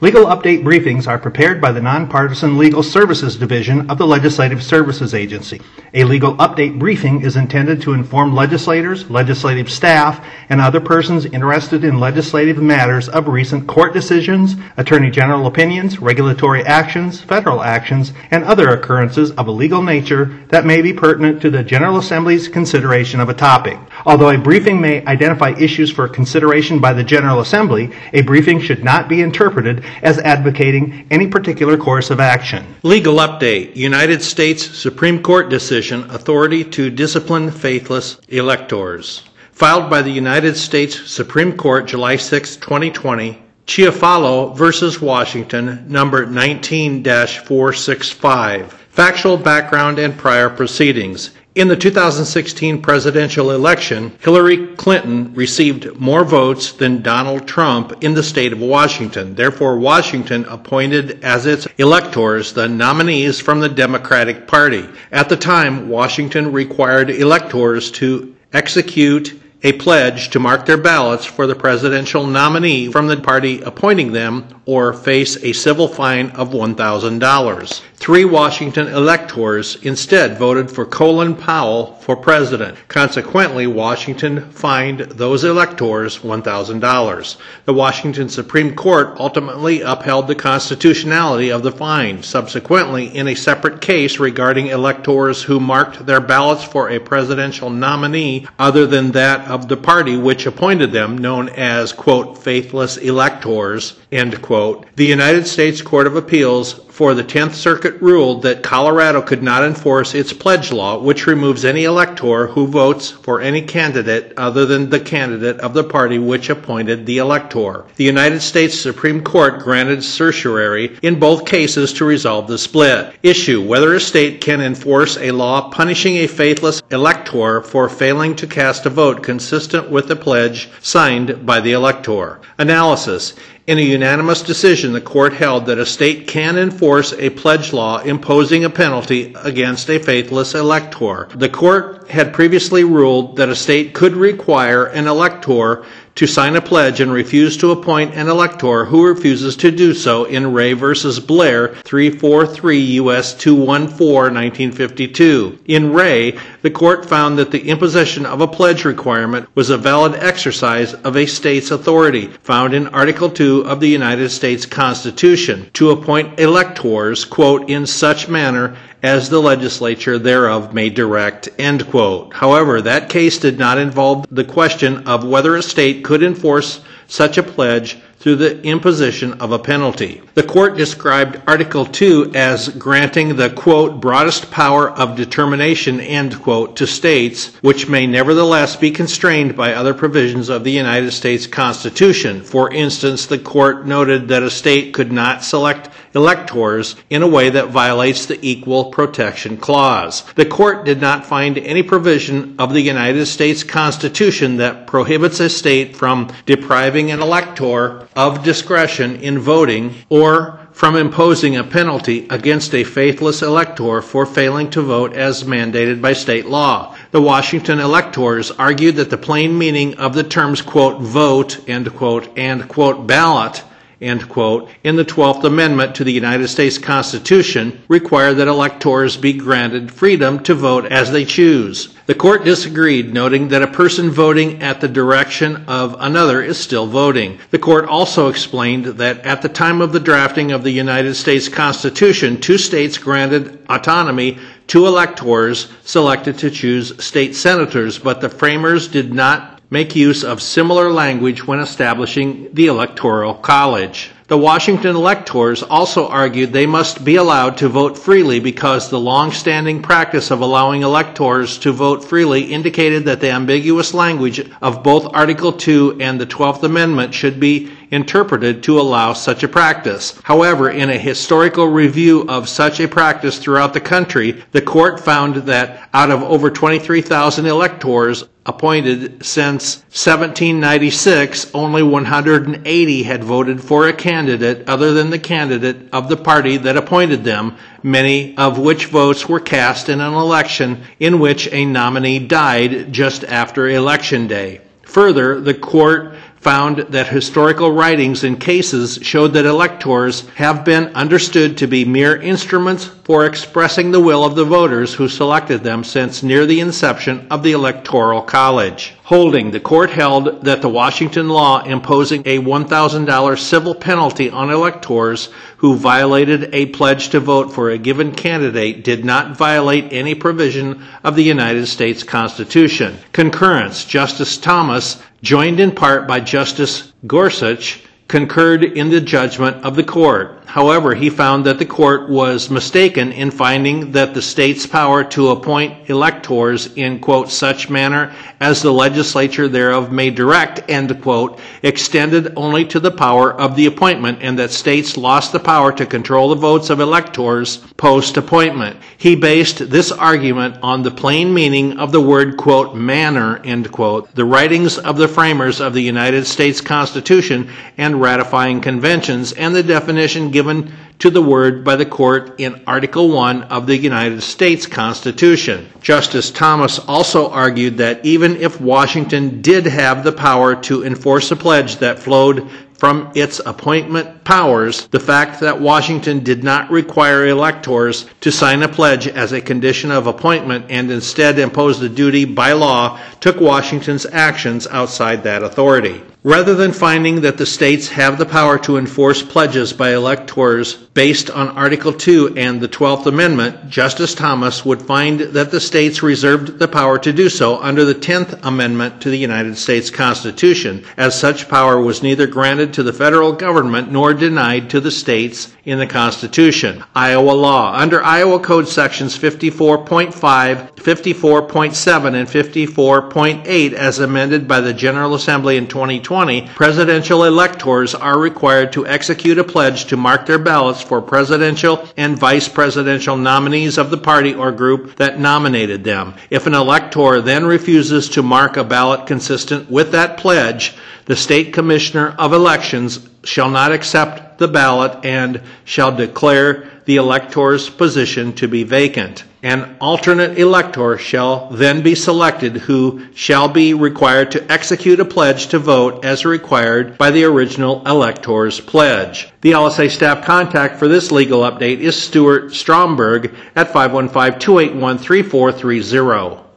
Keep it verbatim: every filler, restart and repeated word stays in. Legal update briefings are prepared by the Nonpartisan Legal Services Division of the Legislative Services Agency. A legal update briefing is intended to inform legislators, legislative staff, and other persons interested in legislative matters of recent court decisions, attorney general opinions, regulatory actions, federal actions, and other occurrences of a legal nature that may be pertinent to the General Assembly's consideration of a topic. Although a briefing may identify issues for consideration by the General Assembly, a briefing should not be interpreted as advocating any particular course of action. Legal update: United States Supreme Court decision, authority to discipline faithless electors. Filed by the United States Supreme Court July sixth, twenty twenty, Chiafalo versus Washington, number nineteen dash four sixty-five. Factual background and prior proceedings. In the two thousand sixteen presidential election, Hillary Clinton received more votes than Donald Trump in the state of Washington. Therefore, Washington appointed as its electors the nominees from the Democratic Party. At the time, Washington required electors to execute a pledge to mark their ballots for the presidential nominee from the party appointing them or face a civil fine of one thousand dollars. Three Washington electors instead voted for Colin Powell for president. Consequently, Washington fined those electors one thousand dollars. The Washington Supreme Court ultimately upheld the constitutionality of the fine. Subsequently, in a separate case regarding electors who marked their ballots for a presidential nominee other than that of the party which appointed them, known as, quote, faithless electors, end quote, the United States Court of Appeals for the Tenth Circuit ruled that Colorado could not enforce its pledge law, which removes any elector who votes for any candidate other than the candidate of the party which appointed the elector. The United States Supreme Court granted certiorari in both cases to resolve the split. Issue: whether a state can enforce a law punishing a faithless elector for failing to cast a vote consistent with the pledge signed by the elector. Analysis: in a unanimous decision, the court held that a state can enforce a pledge law imposing a penalty against a faithless elector. The court had previously ruled that a state could require an elector to sign a pledge and refuse to appoint an elector who refuses to do so in Ray versus Blair, three forty-three U S two fourteen, nineteen fifty-two. In Ray, the court found that the imposition of a pledge requirement was a valid exercise of a state's authority, found in Article two of the United States Constitution, to appoint electors, quote, in such manner as the legislature thereof may direct, end quote. However, that case did not involve the question of whether a state could enforce such a pledge through the imposition of a penalty. The court described Article two as granting the, quote, broadest power of determination, end quote, to states, which may nevertheless be constrained by other provisions of the United States Constitution. For instance, the court noted that a state could not select electors in a way that violates the Equal Protection Clause. The court did not find any provision of the United States Constitution that prohibits a state from depriving an elector of discretion in voting or from imposing a penalty against a faithless elector for failing to vote as mandated by state law. The Washington electors argued that the plain meaning of the terms, quote, vote, end quote, and, quote, ballot, end quote, in the Twelfth Amendment to the United States Constitution require that electors be granted freedom to vote as they choose. The court disagreed, noting that a person voting at the direction of another is still voting. The court also explained that at the time of the drafting of the United States Constitution, two states granted autonomy to electors selected to choose state senators, but the framers did not make use of similar language when establishing the Electoral College. The Washington electors also argued they must be allowed to vote freely because the long-standing practice of allowing electors to vote freely indicated that the ambiguous language of both Article two and the Twelfth Amendment should be interpreted to allow such a practice. However, in a historical review of such a practice throughout the country, the court found that out of over twenty-three thousand electors appointed since seventeen ninety-six, only one hundred eighty had voted for a candidate other than the candidate of the party that appointed them, many of which votes were cast in an election in which a nominee died just after Election Day. Further, the court found that historical writings and cases showed that electors have been understood to be mere instruments for expressing the will of the voters who selected them since near the inception of the Electoral College. Holding, the court held that the Washington law imposing a one thousand dollar civil penalty on electors who violated a pledge to vote for a given candidate did not violate any provision of the United States Constitution. Concurrence, Justice Thomas, joined in part by Justice Gorsuch, concurred in the judgment of the court. However, he found that the court was mistaken in finding that the state's power to appoint electors in, quote, such manner as the legislature thereof may direct, end quote, extended only to the power of the appointment, and that states lost the power to control the votes of electors post-appointment. He based this argument on the plain meaning of the word, quote, manner, end quote, the writings of the framers of the United States Constitution and ratifying conventions, and the definition given to the word by the court in Article one of the United States Constitution. Justice Thomas also argued that even if Washington did have the power to enforce a pledge that flowed from its appointment powers, the fact that Washington did not require electors to sign a pledge as a condition of appointment and instead imposed the duty by law took Washington's actions outside that authority. Rather than finding that the states have the power to enforce pledges by electors based on Article two and the Twelfth Amendment, Justice Thomas would find that the states reserved the power to do so under the Tenth Amendment to the United States Constitution, as such power was neither granted to the federal government nor denied to the states in the Constitution. Iowa law. Under Iowa Code sections fifty-four point five, fifty-four point seven, and fifty-four point eight, as amended by the General Assembly in twenty twenty, presidential electors are required to execute a pledge to mark their ballots for presidential and vice presidential nominees of the party or group that nominated them. If an elector then refuses to mark a ballot consistent with that pledge, the State Commissioner of Elections shall not accept the ballot and shall declare the elector's position to be vacant. An alternate elector shall then be selected who shall be required to execute a pledge to vote as required by the original elector's pledge. The L S A staff contact for this legal update is Stuart Stromberg at five one five, two eight one, three four three zero.